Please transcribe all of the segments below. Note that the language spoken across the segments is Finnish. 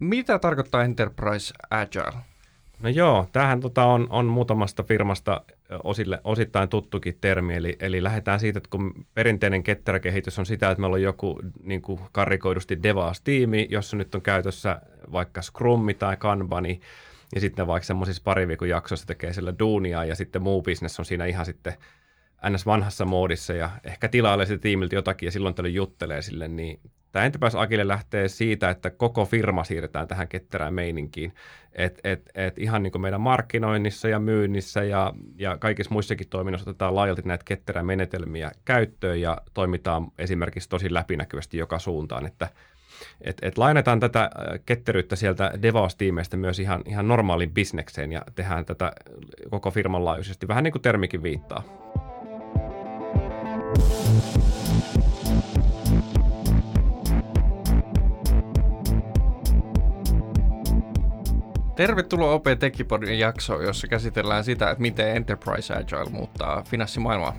Mitä tarkoittaa Enterprise Agile? No joo, tämähän on muutamasta firmasta osittain tuttukin termi, eli lähdetään siitä, että kun perinteinen ketteräkehitys on sitä, että meillä on joku niin kuin karrikoidusti DevOps-tiimi, jossa nyt on käytössä vaikka Scrum tai Kanbani, ja sitten vaikka semmoisissa pari viikon jaksoissa tekee sillä duunia, ja sitten muu business on siinä ihan sitten ns. Vanhassa moodissa, ja ehkä tilailee sitä tiimiltä jotakin, ja silloin tällöin juttelee sille, niin tämä Enterprise Agile lähtee siitä, että koko firma siirretään tähän ketterään meininkiin. Et ihan niin kuin meidän markkinoinnissa ja myynnissä ja kaikissa muissakin toiminnoissa otetaan laajalti näitä ketterän menetelmiä käyttöön ja toimitaan esimerkiksi tosi läpinäkyvästi joka suuntaan. Et lainataan tätä ketteryyttä sieltä DevOps-tiimeistä myös ihan normaaliin bisnekseen ja tehdään tätä koko firman laajuisesti, vähän niin kuin termikin viittaa. Tervetuloa OP Techipodin jaksoon, jossa käsitellään sitä, että miten Enterprise Agile muuttaa finanssimaailmaa.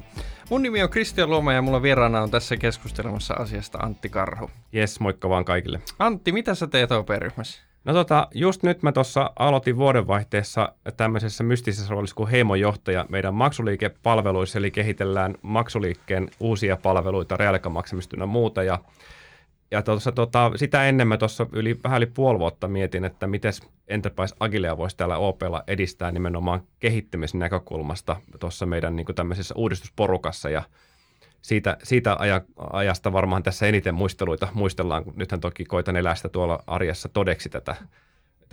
Mun nimi on Kristian Luoma ja mulla vieraana on tässä keskustelemassa asiasta Antti Karhu. Jes, moikka vaan kaikille. Antti, mitä sä teet OP-ryhmässä? No just nyt mä tuossa aloitin vuodenvaihteessa tämmöisessä mystisessä roolissa kuin heimojohtaja meidän maksuliikepalveluissa, eli kehitellään maksuliikkeen uusia palveluita, reaaliaikamaksamista ja muuta. Ja sitä ennen mä tuossa vähän yli puoli vuotta mietin, että miten Enterprise Agilea voisi täällä OPlla edistää nimenomaan kehittämisnäkökulmasta tuossa meidän niin kuin tämmöisessä uudistusporukassa. Ja siitä ajasta varmaan tässä eniten muisteluita muistellaan, kun nythän toki koitan elää sitä tuolla arjessa todeksi tätä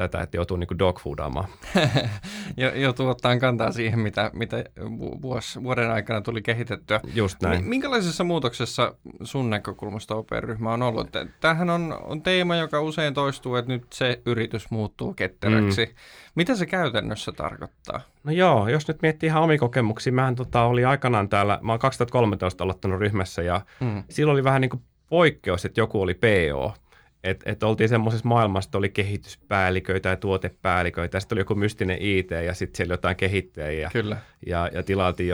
että joutuu niin kuin dogfoodaamaan. Joutuu ottamaan kantaa siihen, mitä vuoden aikana tuli kehitettyä. Just näin. Minkälaisessa muutoksessa sun näkökulmasta OP-ryhmä on ollut? Tämähän on teema, joka usein toistuu, että nyt se yritys muuttuu ketteräksi. Mitä se käytännössä tarkoittaa? No joo, jos nyt miettii ihan omia kokemuksia. Mähän oli aikanaan täällä, mä oon 2013 aloittanut ryhmässä ja silloin oli vähän niin kuin poikkeus, että joku oli PO. Että oltiin semmoisessa maailmassa, että oli kehityspäälliköitä ja tuotepäälliköitä, ja sitten oli joku mystinen IT, ja sitten siellä jotain kehittäjiä, ja tilailtiin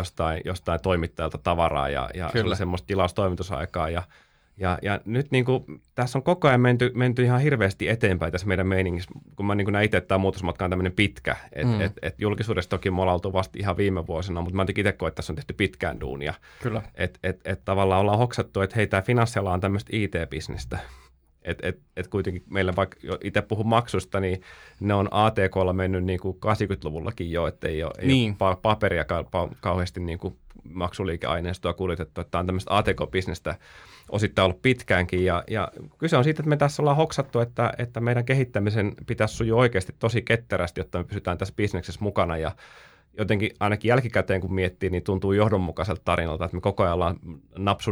jostain toimittajalta tavaraa, ja se oli semmoista tilaustoimitusaikaa, ja nyt niin kuin, tässä on koko ajan menty ihan hirveästi eteenpäin tässä meidän meiningissä, kun mä niin kuin näin itse, että tämä muutosmatka on tämmöinen pitkä, että julkisuudessa toki me ollaan oltu vasta ihan viime vuosina, mutta mä oon itse koen, että tässä on tehty pitkään duunia, että tavallaan ollaan hoksattu, että hei, tämä finanssiala on tämmöistä IT-bisnestä. Et kuitenkin meillä, vaikka itse puhun maksusta, niin ne on ATK:lla mennyt niin kuin 80-luvullakin jo, että ei ole paperia kauheasti niin kuin maksuliikeaineistoa kuljetettu. Tämä on tämmöistä ATK-bisnestä osittain ollut pitkäänkin ja kyse on siitä, että me tässä ollaan hoksattu, että meidän kehittämisen pitäisi sujua oikeasti tosi ketterästi, jotta me pysytään tässä bisneksessä mukana ja jotenkin ainakin jälkikäteen, kun miettii, niin tuntuu johdonmukaiselta tarinalta, että me koko ajan ollaan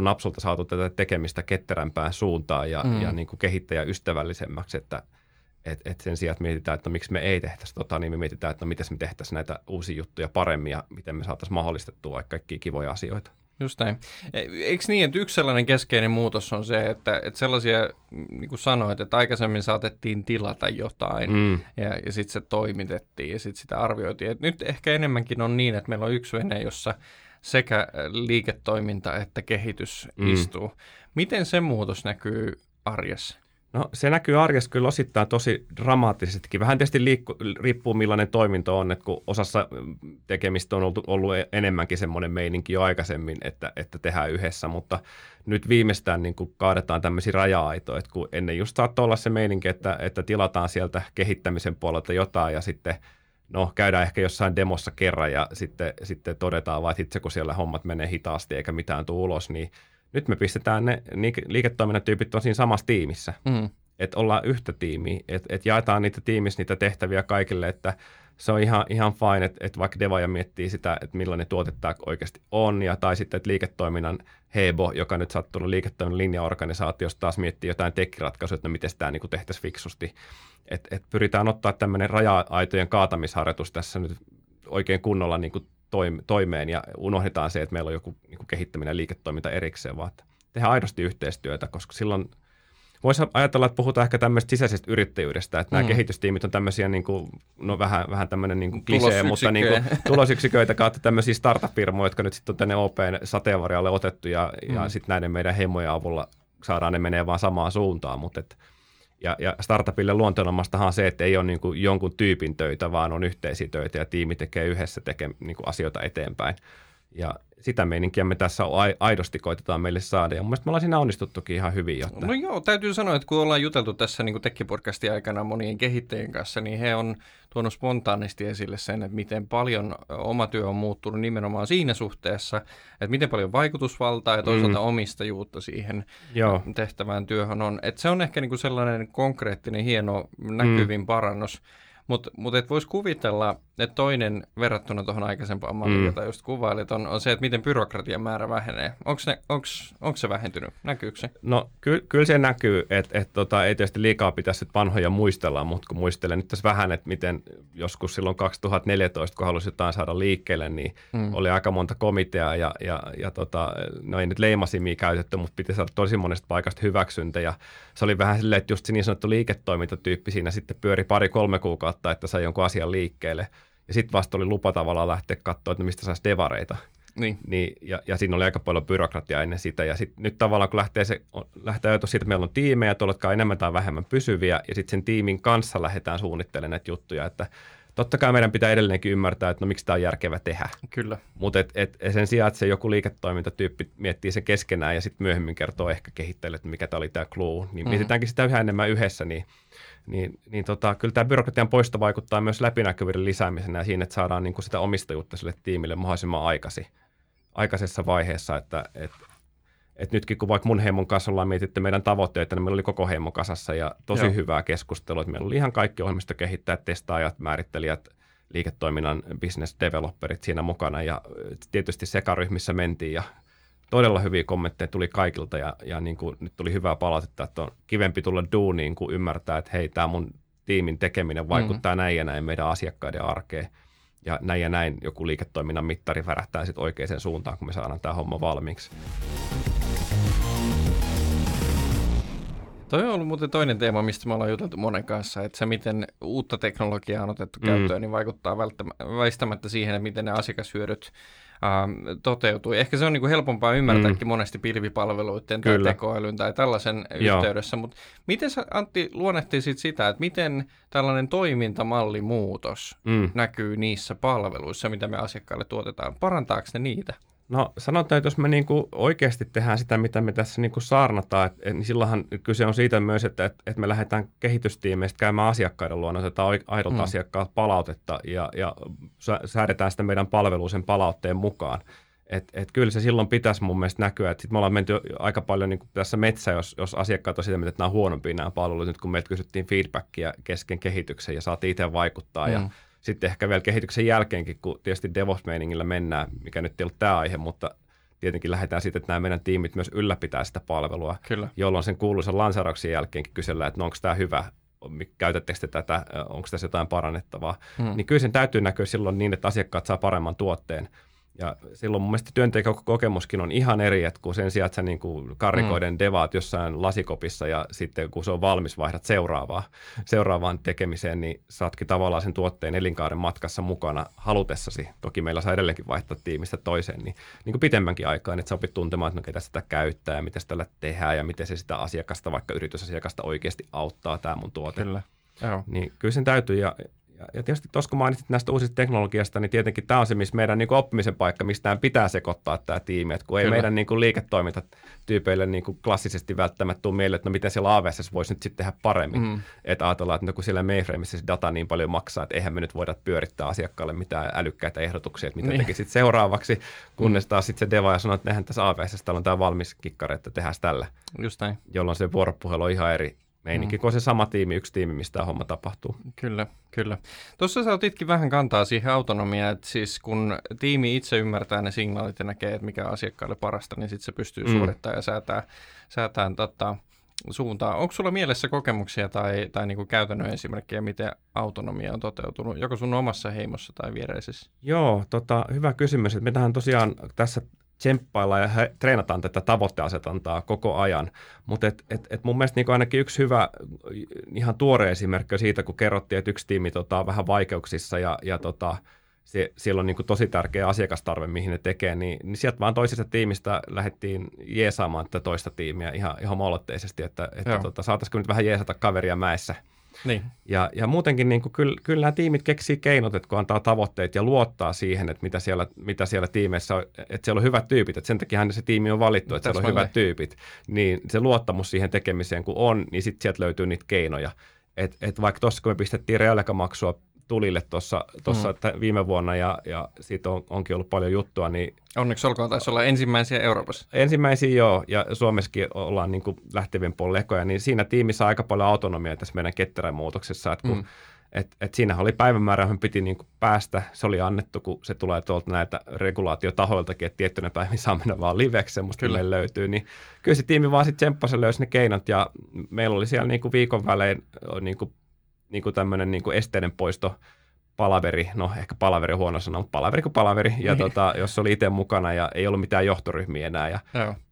napsulta saatu tätä tekemistä ketterämpään suuntaan ja niin kuin kehittäjä ystävällisemmäksi, että sen sijaan, että mietitään, että miksi me ei tehtäisi niin me mietitään, että miten me tehtäisiin näitä uusia juttuja paremmin ja miten me saataisiin mahdollistettua vaikka kaikkia kivoja asioita. Just näin. Eikö niin, että yksi sellainen keskeinen muutos on se, että sellaisia, niin kuin sanoit, että aikaisemmin saatettiin tilata jotain ja sitten se toimitettiin ja sitten sitä arvioitiin. Et nyt ehkä enemmänkin on niin, että meillä on yksi vene, jossa sekä liiketoiminta että kehitys istuu. Miten se muutos näkyy arjessa? No se näkyy arjessa kyllä osittain tosi dramaattisestikin. Vähän tietysti riippuu millainen toiminto on, että kun osassa tekemistä on ollut enemmänkin semmoinen meininki jo aikaisemmin, että tehdään yhdessä, mutta nyt viimeistään niin kuin kaadetaan tämmöisiä raja-aitoja, että kun ennen just saattoi olla se meininki, että tilataan sieltä kehittämisen puolelta jotain ja sitten käydään ehkä jossain demossa kerran ja sitten todetaan vaan, että itse kun siellä hommat menee hitaasti eikä mitään tule ulos, niin nyt me pistetään ne liiketoiminnan tyypit on siinä samassa tiimissä, että ollaan yhtä tiimiä, että jaetaan niitä tiimissä niitä tehtäviä kaikille, että se on ihan fine, että vaikka devaja miettii sitä, että millainen tuote tämä oikeasti on, tai sitten että liiketoiminnan hebo, joka nyt sattuu olla liiketoiminnan linjaorganisaatiosta, taas miettii jotain tekkiratkaisuja, että miten tämä niin tehtäisiin fiksusti. Et pyritään ottaa tämmöinen raja-aitojen kaatamisharjoitus tässä nyt oikein kunnolla niin kuin toimeen ja unohdetaan se, että meillä on joku niin kuin kehittäminen ja liiketoiminta erikseen, vaan tehdään aidosti yhteistyötä, koska silloin voisi ajatella, että puhutaan ehkä tämmöistä sisäisestä yrittäjyydestä, että nämä kehitystiimit on tämmöisiä niin kuin, vähän tämmöinen niin kuin klisee, mutta niin kuin, tulosyksiköitä kautta tämmöisiä startup-firmoja, jotka nyt sitten on tänne OP:n sateenvarjalle otettu ja sitten näiden meidän heimojen avulla saadaan ne menee vaan samaan suuntaan, mutta Ja startupille luonteenomaistahan on se, että ei ole niin kuin jonkun tyypin töitä, vaan on yhteisiä töitä ja tiimi tekee yhdessä niin kuin asioita eteenpäin. Ja sitä meininkiä me tässä aidosti koitetaan meille saada, ja mun mielestä me ollaan siinä onnistuttukin ihan hyvin. Jotta... No joo, täytyy sanoa, että kun ollaan juteltu tässä niin kuin Techipodcastin aikana monien kehittäjien kanssa, niin he on tuonut spontaanisti esille sen, että miten paljon oma työ on muuttunut nimenomaan siinä suhteessa, että miten paljon vaikutusvaltaa ja toisaalta omistajuutta siihen tehtävään työhön on. Että se on ehkä niin kuin sellainen konkreettinen, hieno, näkyvin parannus. Mutta et voisi kuvitella, että toinen verrattuna tuohon aikaisempaan malliin, jota just kuvailit, on se, että miten byrokratian määrä vähenee. Onko se vähentynyt? Näkyykö se? No kyllä se näkyy, että ei tietysti liikaa pitäisi vanhoja muistella, mutta kun muistelen nyt tässä vähän, että miten joskus silloin 2014, kun halusi jotain saada liikkeelle, niin oli aika monta komiteaa no ei nyt leimasimia käytetty, mutta piti saada tosi monesta paikasta hyväksyntä ja se oli vähän silleen, että just se niin sanottu liiketoimintatyyppi siinä sitten pyöri 2-3 kuukautta, että sai jonkun asian liikkeelle. Ja sitten vasta oli lupa tavallaan lähteä katsoa, että mistä saisi devareita. Niin, ja siinä oli aika paljon byrokratiaa ennen sitä. Ja sitten nyt tavallaan, kun lähtee ajatus siitä, että meillä on tiimejä, jotka on enemmän tai vähemmän pysyviä, ja sitten sen tiimin kanssa lähdetään suunnittelemaan näitä juttuja. Että totta kai meidän pitää edelleenkin ymmärtää, että no miksi tämä on järkevä tehdä. Kyllä. Mutta sen sijaan, että se joku liiketoimintatyyppi miettii sen keskenään, ja sitten myöhemmin kertoo ehkä kehittäjille, että mikä tämä oli tämä clue. Niin mietitäänkin sitä yhä enemmän yhdessä, niin kyllä tämä byrokratian poisto vaikuttaa myös läpinäkyvyyden lisäämisenä ja siinä, että saadaan niin kuin sitä omistajuutta sille tiimille mahdollisimman aikaisessa vaiheessa. Että nytkin kun vaikka mun heimon kanssa ollaan mietitty meidän tavoitteita, niin meillä oli koko heimon kasassa ja tosi hyvää keskustelua. Että meillä oli ihan kaikki ohjelmistokehittäjät, testaajat, määrittelijät, liiketoiminnan business developerit siinä mukana ja tietysti sekaryhmissä mentiin ja todella hyviä kommentteja tuli kaikilta ja niin kuin nyt tuli hyvää palautetta, että on kivempi tulla duuniin, kun ymmärtää, että hei, tämä mun tiimin tekeminen vaikuttaa näin ja näin meidän asiakkaiden arkeen. Ja näin joku liiketoiminnan mittari värähtää sitten oikeaan suuntaan, kun me saadaan tämä homma valmiiksi. Toi on ollut muuten toinen teema, mistä me ollaan juteltu monen kanssa, että se miten uutta teknologiaa on otettu käyttöön, niin vaikuttaa väistämättä siihen, että miten ne asiakashyödyt toteutui. Ehkä se on niinku helpompaa ymmärtääkin monesti pilvipalveluiden tai tekoälyn tai tällaisen yhteydessä, mutta miten sä, Antti, luonnehtisit sitä, että miten tällainen toimintamallimuutos näkyy niissä palveluissa, mitä me asiakkaille tuotetaan? Parantaako ne niitä? No sanotaan, että jos me niinku oikeasti tehdään sitä, mitä me tässä niinku saarnataan, niin silloinhan kyse on siitä myös, että me lähdetään kehitystiimeistä käymään asiakkaiden luona, otetaan aidolta asiakkaalta palautetta ja säädetään sitä meidän palvelua sen palautteen mukaan. Et kyllä se silloin pitäisi mun mielestä näkyä, että sitten me ollaan menty aika paljon niin kuin tässä metsä, jos asiakkaat on sitä mieltä, että nämä on huonompia nämä palvelut, nyt kun meiltä kysyttiin feedbackia kesken kehityksen ja saatiin itse vaikuttaa ja sitten ehkä vielä kehityksen jälkeenkin, kun tietysti DevOps-meiningillä mennään, mikä nyt ei ollut tämä aihe, mutta tietenkin lähdetään siitä, että nämä meidän tiimit myös ylläpitää sitä palvelua, jolloin sen kuuluisen lanseerauksen jälkeenkin kysellään, että no, onko tämä hyvä, käytättekö te tätä, onko tässä jotain parannettavaa. Niin kyllä sen täytyy näkyä silloin niin, että asiakkaat saa paremman tuotteen. Ja silloin mun mielestä työntekokokemuskin on ihan eri, että kun sen sijaan, että sä niin kuin karrikoiden devaat jossain lasikopissa ja sitten kun se on valmis, vaihdat seuraavaan tekemiseen, niin sä ootkin tavallaan sen tuotteen elinkaaren matkassa mukana halutessasi. Toki meillä saa edelleenkin vaihtaa tiimistä toiseen, niin kuin pitemmänkin aikaan, että sä opit tuntemaan, että no ketä sitä käyttää ja mitä tällä tehdään ja miten se sitä asiakasta, vaikka yritysasiakasta oikeasti auttaa tämä mun tuote. Kyllä. Niin kyllä sen täytyy ja tietysti tuossa, kun mainitsit näistä uusista teknologiasta, niin tietenkin tämä on se, missä meidän niinku oppimisen paikka, mistä tämä pitää sekoittaa tämä tiimi. Et kun ei meidän niinku liiketoimintatyypeille niinku klassisesti välttämättä ole mieleen, että no miten siellä AWS voisi nyt sitten tehdä paremmin. Että ajatellaan, että no kun siellä mainframessa se data niin paljon maksaa, että eihän me nyt voida pyörittää asiakkaalle mitään älykkäitä ehdotuksia, että mitä tekisit seuraavaksi, kunnes taas sitten se deva ja sanoo, että eihän tässä AWS on tämä valmis kikkari, että tehdään tällä. Just näin. Jolloin se vuoropuhelu on ihan eri. Meininkin, kun on se sama tiimi, yksi tiimi, mistä tämä homma tapahtuu. Kyllä. Tuossa sä otitkin vähän kantaa siihen autonomiaan, että siis kun tiimi itse ymmärtää ne signaalit ja näkee, että mikä on asiakkaalle parasta, niin sitten se pystyy suorittamaan ja säätämään suuntaan. Onko sulla mielessä kokemuksia tai niinku käytännön esimerkkejä, miten autonomia on toteutunut, joko sun omassa heimossa tai viereisessä? Joo, hyvä kysymys. Me tähän tosiaan tässä tsemppaillaan ja treenataan tätä tavoitteasetantaa koko ajan, mutta mun mielestä niin ainakin yksi hyvä, ihan tuore esimerkki siitä, kun kerrottiin, että yksi tiimi on vähän vaikeuksissa ja siellä on niin kuin tosi tärkeä asiakastarve, mihin ne tekee, niin sieltä vaan toisesta tiimistä lähdettiin jeesaamaan tätä toista tiimiä ihan homolotteisesti, että saataisiko nyt vähän jeesata kaveria mäessä. Niin. Ja muutenkin niin kuin, kyllä nämä tiimit keksii keinot, että kun antaa tavoitteet ja luottaa siihen, että mitä siellä tiimeissä on, että siellä on hyvät tyypit, että sen takia se tiimi on valittu, että siellä on hyvät tyypit, niin se luottamus siihen tekemiseen kun on, niin sitten sieltä löytyy niitä keinoja. Et vaikka tuossa, kun me pistettiin reaaliaikamaksua tulille tuossa viime vuonna ja siitä onkin ollut paljon juttua. Niin onneksi olkoon, taisi olla ensimmäisiä Euroopassa. Ensimmäisiä joo, ja Suomessakin ollaan niin kuin lähtevien puolella ekoja, niin siinä tiimissä on aika paljon autonomiaa tässä meidän ketterän muutoksessa. Et siinähän oli päivämäärä, johon piti niin kuin päästä. Se oli annettu, kun se tulee tuolta näitä regulaatiotahoiltakin, että tiettynä päivänä saa mennä vaan liveksi, semmoista meillä löytyy. Niin kyllä se tiimi vaan sitten tsemppasi ja löysi ne keinot, ja meillä oli siellä niin kuin viikon välein niin kuin tämmöinen niin kuin esteiden poisto palaveri, no ehkä palaveri huono sana, mutta palaveri kuin palaveri, ja jos oli itse mukana ja ei ollut mitään johtoryhmiä enää, ja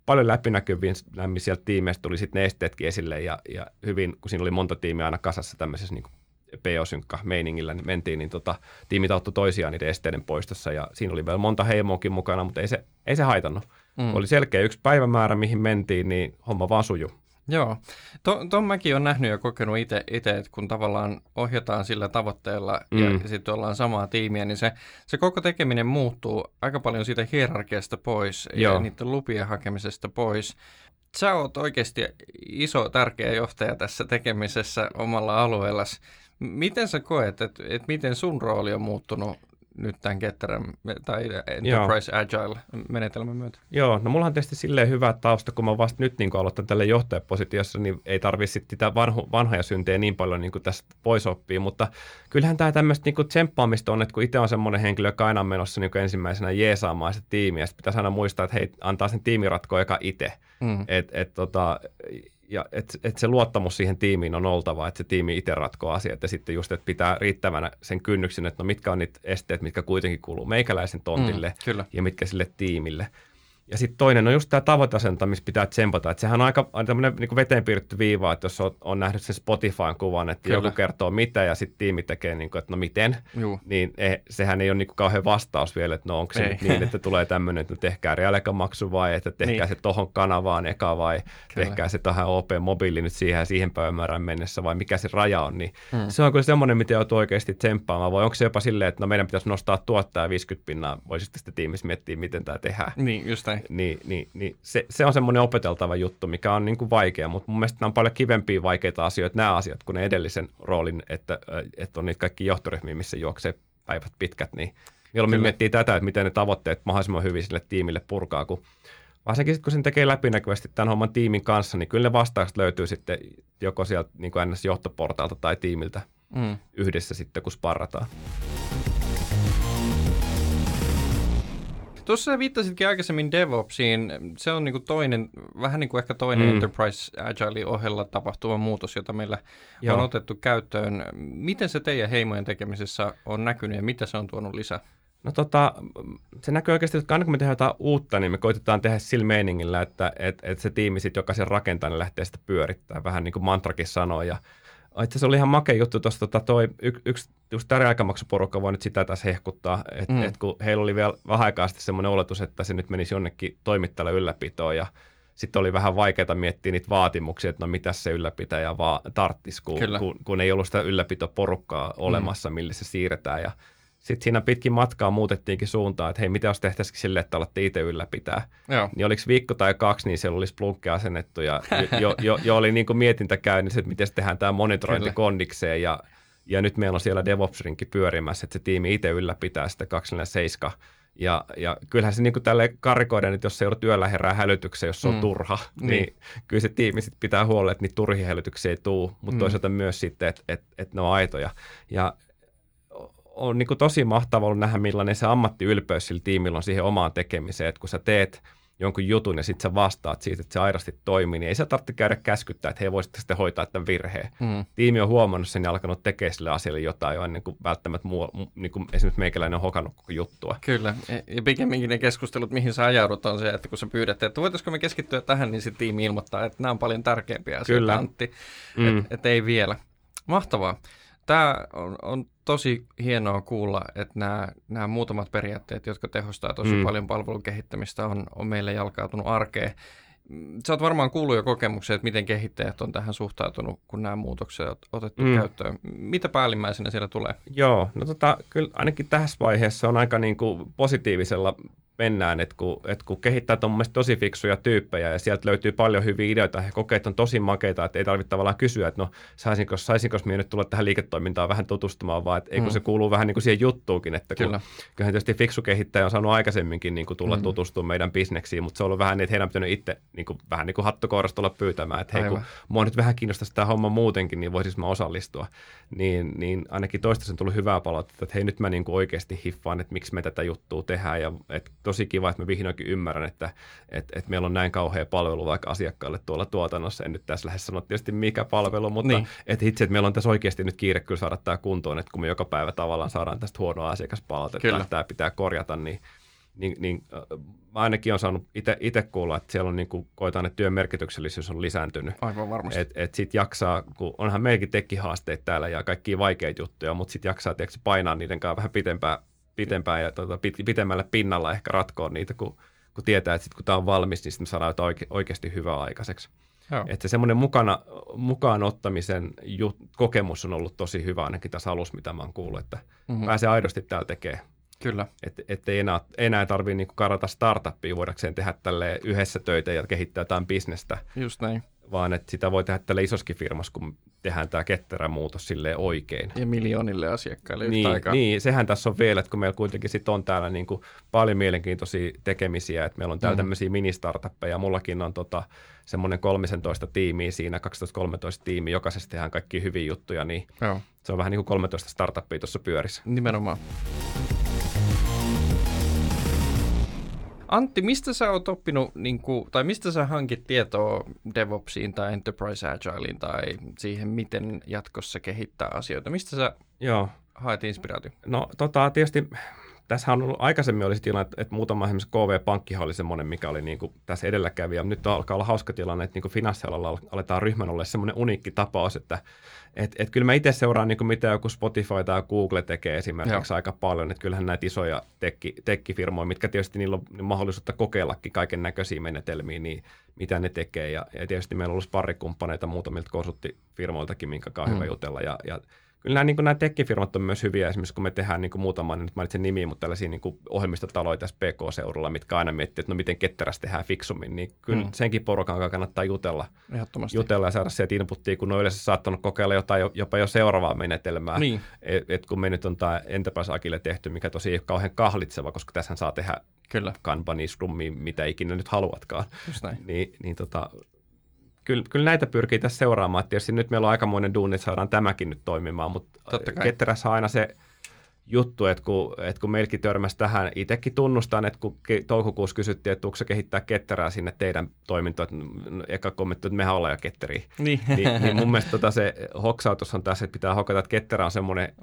paljon läpinäkyviin sieltä tiimeistä tuli sitten ne esteetkin esille, ja hyvin, kun siinä oli monta tiimiä aina kasassa tämmöisessä niin kuin PO-synkka-meiningillä niin mentiin, niin tiimit auttoi toisiaan niiden esteiden poistossa, ja siinä oli vielä monta heimoakin mukana, mutta ei se haitannut. Oli selkeä yksi päivämäärä, mihin mentiin, niin homma vaan sujuu. Joo. Tuon mäkin olen nähnyt ja kokenut itse, että kun tavallaan ohjataan sillä tavoitteella ja sitten ollaan samaa tiimiä, niin se koko tekeminen muuttuu aika paljon siitä hierarkiasta pois ja niiden lupien hakemisesta pois. Sä oot oikeasti iso, tärkeä johtaja tässä tekemisessä omalla alueellasi. Miten sä koet, että miten sun rooli on muuttunut nyt tämän ketterän tai Enterprise Agile-menetelmän myötä? Joo, no mulla on tietysti silleen hyvä tausta, kun mä vasta nyt niin aloitan tälle johtajapositiossa, niin ei tarvitse sitten sitä vanhoja syntejä niin paljon niin tässä pois oppii, mutta kyllähän tämä tämmöistä niin tsemppaamista on, että kun itse on semmoinen henkilö, joka aina on menossa niin ensimmäisenä jeesaamaan sitä tiimiä, sitten pitäisi aina muistaa, että hei, antaa sen tiimiratkoa joka itse, että se luottamus siihen tiimiin on oltava, että se tiimi itse ratkoo asiat ja sitten just, että pitää riittävänä sen kynnyksen, että no mitkä on niitä esteet, mitkä kuitenkin kuuluu meikäläisen tontille ja mitkä sille tiimille. Ja sitten toinen on just tämä tavoiteasenta, missä pitää tsempata. Että sehän on aika tämmöinen niin kuin veteen piirretty viiva, että jos on nähnyt sen Spotifyn kuvan, että joku kertoo mitä ja sitten tiimi tekee, niin kuin, että no miten, niin sehän ei ole niin kuin kauhean vastaus vielä, että no onko se nyt niin, että tulee tämmöinen, että tehkää reaaliaikamaksu vai, että tehkää se tohon kanavaan eka vai tehkää se tähän OP-mobiili nyt siihen päivämäärään mennessä vai mikä se raja on. Niin se on kyllä semmoinen, mitä joutuu oikeasti tsemppaamaan. Vai onko se jopa silleen, että no meidän pitäisi nostaa tuottaa 50%, voisitko sitä tiimissä miettiä, miten tämä tehdään. Niin, just näin. Niin se on semmoinen opeteltava juttu, mikä on niin kuin vaikea, mutta mun mielestä nämä on paljon kivempiä vaikeita asioita, nämä asiat, kuin ne edellisen roolin, että on niitä kaikki johtoryhmiä, missä juoksee päivät pitkät, niin jolloin miettii tätä, että miten ne tavoitteet mahdollisimman hyvin sille tiimille purkaa, kun varsinkin sitten, kun sen tekee läpinäkyvästi tämän homman tiimin kanssa, niin kyllä ne vastaukset löytyy sitten joko sieltä niin kuin NS-johtoportaalta tai tiimiltä yhdessä sitten, kun sparrataan. Tuossa viittasitkin aikaisemmin DevOpsiin. Se on niin toinen, vähän niin kuin ehkä toinen Enterprise Agile ohella tapahtuva muutos, jota meillä on otettu käyttöön. Miten se teidän heimojen tekemisessä on näkynyt ja mitä se on tuonut lisää? No se näkyy oikeasti, että aina kun me tehdään jotain uutta, niin me koitetaan tehdä sillä meiningillä, että se tiimi sitten, joka sen rakentaa, niin lähtee sitä pyörittämään. Vähän niin kuin Mantrakin sanoo. Ja itse asiassa oli ihan makea juttu tuossa, just tämä reaaliaikamaksuporukka voi nyt sitä tässä hehkuttaa, että kun heillä oli vielä vähän aikaa sitten semmoinen oletus, että se nyt menisi jonnekin toimittajalle ylläpitoon ja sitten oli vähän vaikeaa miettiä niitä vaatimuksia, että no mitäs se ylläpitäjä tarttisi, kun ei ollut sitä ylläpitoporukkaa olemassa, millä se siirretään ja sitten siinä pitkin matkaa muutettiinkin suuntaan, että hei, mitä jos tehtäisikin silleen, että alatte itse ylläpitää. Joo. Niin oliko viikko tai kaksi, niin siellä olisi Splunkkia asennettu ja jo oli niin kuin mietintä käynnissä, että miten tehdään tämä monitorointi kondikseen. Ja nyt meillä on siellä DevOps-rinkki pyörimässä, että se tiimi itse ylläpitää sitä 247. Ja kyllähän se niin kuin tälleen karikoidaan, että jos se joudut yöllä herää hälytykseen, jos se on turha, niin kyllä se tiimi sit pitää huolella, että niitä turhia hälytyksiä ei tule, mutta toisaalta myös sitten, että ne on aitoja. Ja on niin kuin tosi mahtavaa ollut nähdä, millainen se ammattiylpeys sillä tiimillä on siihen omaan tekemiseen, että kun sä teet jonkun jutun ja sitten sä vastaat siitä, että se aidosti toimii, niin ei sä tarvitse käydä käskyttää, että hei, voisitte sitten hoitaa tämän virheen. Tiimi on huomannut sen ja alkanut tekemään sille asialle jotain jo ennen kuin välttämättä niin kuin esimerkiksi meikäläinen on hokannut koko juttua. Kyllä, ja pikemminkin ne keskustelut, mihin sä ajaudut, on se, että kun sä pyydät, että voitaisiko me keskittyä tähän, niin se tiimi ilmoittaa, että nämä on paljon tärkeämpiä asioita, Antti, että ei vielä. Mahtavaa. tämä on tosi hienoa kuulla, että nämä muutamat periaatteet, jotka tehostaa tosi paljon palvelun kehittämistä, on meille jalkautunut arkeen. Sä oot varmaan kuullut jo kokemuksia, että miten kehittäjät on tähän suhtautunut, kun nämä muutokset on otettu käyttöön. Mitä päällimmäisenä siellä tulee? Joo, no kyllä ainakin tässä vaiheessa on aika niin kuin positiivisella mennään, että kun kehittäjät on mun mielestä tosi fiksuja tyyppejä ja sieltä löytyy paljon hyviä ideoita, he kokeet on tosi makeita, että ei tarvitse tavallaan kysyä, että no saisinko minä nyt tulla tähän liiketoimintaan vähän tutustumaan, vaan että eikö se kuuluu vähän niin kuin siihen juttuukin, että kyllähän tietysti fiksu kehittäjä on saanut aikaisemminkin niin kuin tulla tutustumaan meidän bisneksiin, mutta se on ollut vähän niin, että heidän on pitänyt itse niin kuin, vähän niin kuin hattukourasta tulla pyytämään, että hei kun minua nyt vähän kiinnostaisi tämä homma muutenkin, niin voisin mä osallistua, niin ainakin toistaiseksi on tullut hyvää palautetta, että hei nyt mä niin kuin oikeasti hiffaan, että miksi me tätä juttua tehdään ja että tosi kiva, että mä vihdoinkin ymmärrän, että meillä on näin kauhea palvelu vaikka asiakkaalle tuolla tuotannossa. En nyt tässä lähde sanoa tietysti mikä palvelu, mutta niin. että meillä on tässä oikeasti nyt kiire kyllä saada tämä kuntoon, että kun me joka päivä tavallaan saadaan tästä huonoa asiakaspalautetta, että tämä pitää korjata, niin mä ainakin olen saanut itse kuulla, että siellä on niin kuin koetaan, että työn merkityksellisyys on lisääntynyt. Aivan varmasti. Että sitten jaksaa, kun onhan meilläkin tekkihaasteet täällä ja kaikkia vaikeita juttuja, mutta sitten jaksaa tietysti painaa niiden kanssa vähän pitempään ja pitemmällä pinnalla ehkä ratkoa niitä, kun tietää, että sitten kun tämä on valmis, niin sitten me saadaan jotain oikeasti hyvää aikaiseksi. Joo. Että se semmoinen mukaan ottamisen kokemus on ollut tosi hyvä ainakin tässä alussa, mitä mä oon kuullut, että pääsee aidosti täällä tekemään. Kyllä. Että ei enää tarvitse niinku karata startuppia voidakseen tehdä tälleen yhdessä töitä ja kehittää jotain bisnestä. Just näin. Vaan että sitä voi tehdä tälle isossakin firmassa, kun tehdään tämä ketterä muutos silleen oikein. Ja miljoonille asiakkaille yhtä aikaa. Niin, sehän tässä on vielä, että kun meillä kuitenkin sitten on täällä niin kuin paljon mielenkiintoisia tekemisiä, että meillä on täällä tämmöisiä mini-startuppeja. Mullakin on semmoinen 13 tiimiä siinä, 12-13 tiimiä, jokaisessa tehdään kaikki hyviä juttuja, niin se on vähän niin kuin 13 startuppia tuossa pyörissä. Nimenomaan. Antti, mistä sä oot oppinut, tai mistä sä hankit tietoa DevOpsiin tai Enterprise Agilein tai siihen, miten jatkossa kehittää asioita? Mistä sä haet inspiraatio? No tietysti tässähän on ollut aikaisemmin oli se tilanne, että muutama esimerkiksi KV-pankkihan oli semmoinen, mikä oli niin kuin tässä edelläkävijä. Nyt alkaa olla hauska tilanne, että niin kuin finanssialalla aletaan ryhmän olla semmoinen uniikki tapaus, että kyllä mä itse seuraan niin kuin mitä joku Spotify tai Google tekee esimerkiksi aika paljon, että kyllähän näitä isoja tekkifirmoja, mitkä tietysti niillä on mahdollisuutta kokeillakin kaiken näköisiä menetelmiä, niin mitä ne tekee. Ja tietysti meillä on ollut sparrikumppaneita muutamilta konsulttifirmoiltakin, minkä on hyvä jutella ja kyllä nämä tekkifirmat on myös hyviä, esimerkiksi kun me tehdään niin muutama, nyt mainitsen nimiä, mutta tällaisia niin ohjelmistotaloja tässä PK-seudulla, mitkä aina miettii, että no miten ketterästi tehdään fiksummin, niin kyllä senkin porukan kanssa kannattaa jutella ja saada sieltä inputtia, kun ne on yleensä saattanut kokeilla jotain jopa jo seuraavaa menetelmää. Niin. Et kun me nyt on tämä Enterprise Agile tehty, mikä tosi ei ole kauhean kahlitseva, koska tässähän saa tehdä Kanbania, Scrumia, mitä ikinä nyt haluatkaan. Just näin. Kyllä näitä pyrkii tässä seuraamaan. Tietysti nyt meillä on aikamoinen duuni, että saadaan tämäkin nyt toimimaan, mutta ketterässä on aina se juttu, että kun meilläkin törmäsi tähän, itsekin tunnustan, että kun toukokuussa kysyttiin, että tuutko se kehittää ketterää sinne teidän toimintoon, että eka kommentti, että mehän ollaan jo ketteriä. Niin mun mielestä se hoksautus on tässä, että pitää hokata, että ketterä on semmoinen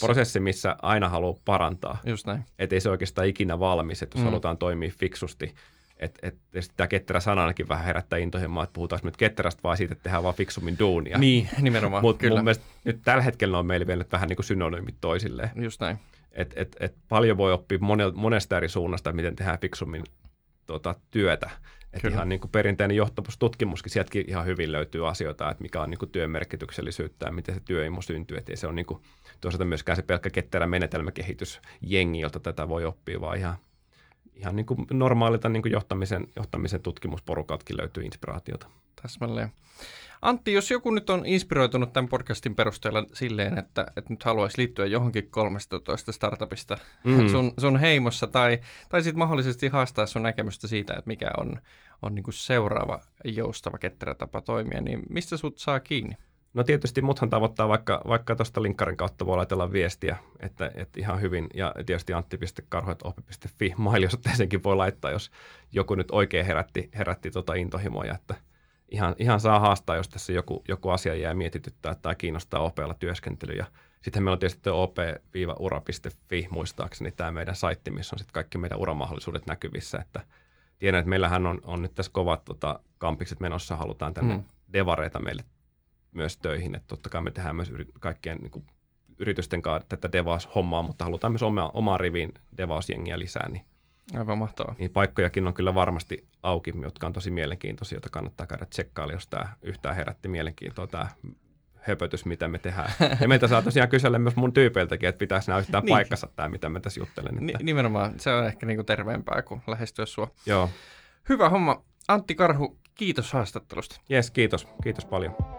prosessi, missä aina haluaa parantaa. Just näin. Että ei se oikeastaan ikinä valmis, että jos halutaan toimia fiksusti. Että tämä ketterä sana ainakin vähän herättää intohimoa, että puhutaan nyt ketterästä vaan siitä, että tehdään vaan fiksummin duunia. Niin, nimenomaan. Mutta mun mielestä nyt tällä hetkellä on meillä vielä vähän niin kuin synonyymit toisilleen. Just näin. Et paljon voi oppia monesta eri suunnasta, miten tehdään fiksummin työtä. Että ihan niin kuin perinteinen johtopustutkimuskin, sieltäkin ihan hyvin löytyy asioita, että mikä on niin kuin työn merkityksellisyyttä ja miten se työimo syntyy. Että ei se on niin kuin toisaalta myöskään se pelkkä ketterä menetelmäkehitys jengi, jolta tätä voi oppia, vaan ihan niin kuin normaalilta niin kuin johtamisen tutkimusporukaltakin löytyy inspiraatiota. Täsmälleen. Antti, jos joku nyt on inspiroitunut tämän podcastin perusteella silleen, että nyt haluaisi liittyä johonkin 13 startupista sun heimossa tai sitten mahdollisesti haastaa sun näkemystä siitä, että mikä on niin kuin seuraava joustava ketterä tapa toimia, niin mistä sut saa kiinni? No tietysti muthan tavoittaa vaikka tuosta linkkarin kautta voi laitella viestiä, että ihan hyvin. Ja tietysti antti.karhu@op.fi mailiosoitteeseenkin voi laittaa, jos joku nyt oikein herätti intohimoja. Että ihan saa haastaa, jos tässä joku asia jää mietityttää tai kiinnostaa OP:lla työskentely. Ja sitten meillä on tietysti op-ura.fi muistaakseni tämä meidän saitti, missä on sitten kaikki meidän uramahdollisuudet näkyvissä. Että tiedän, että meillähän on nyt tässä kovat kampikset menossa, halutaan tänne devareita meille myös töihin, että totta kai me tehdään myös kaikkien niin kuin yritysten kanssa tätä DevOps-hommaa, mutta halutaan myös omaa riviin DevOps-jengiä lisää. Niin, aivan mahtavaa. Niin paikkojakin on kyllä varmasti auki, jotka on tosi mielenkiintoisia, joita kannattaa käydä tsekkailla, jos tämä yhtään herätti mielenkiintoa tämä höpötys, mitä me tehdään. Ja meitä saa tosiaan kysellä myös mun tyypeiltäkin, että pitäisi näyttää niin paikkansa tämä, mitä mä tässä juttelen. Nimenomaan, se on ehkä niinku terveempää kuin lähestyä sua. Joo. Hyvä homma. Antti Karhu, kiitos haastattelusta. Jes, kiitos. Kiitos paljon.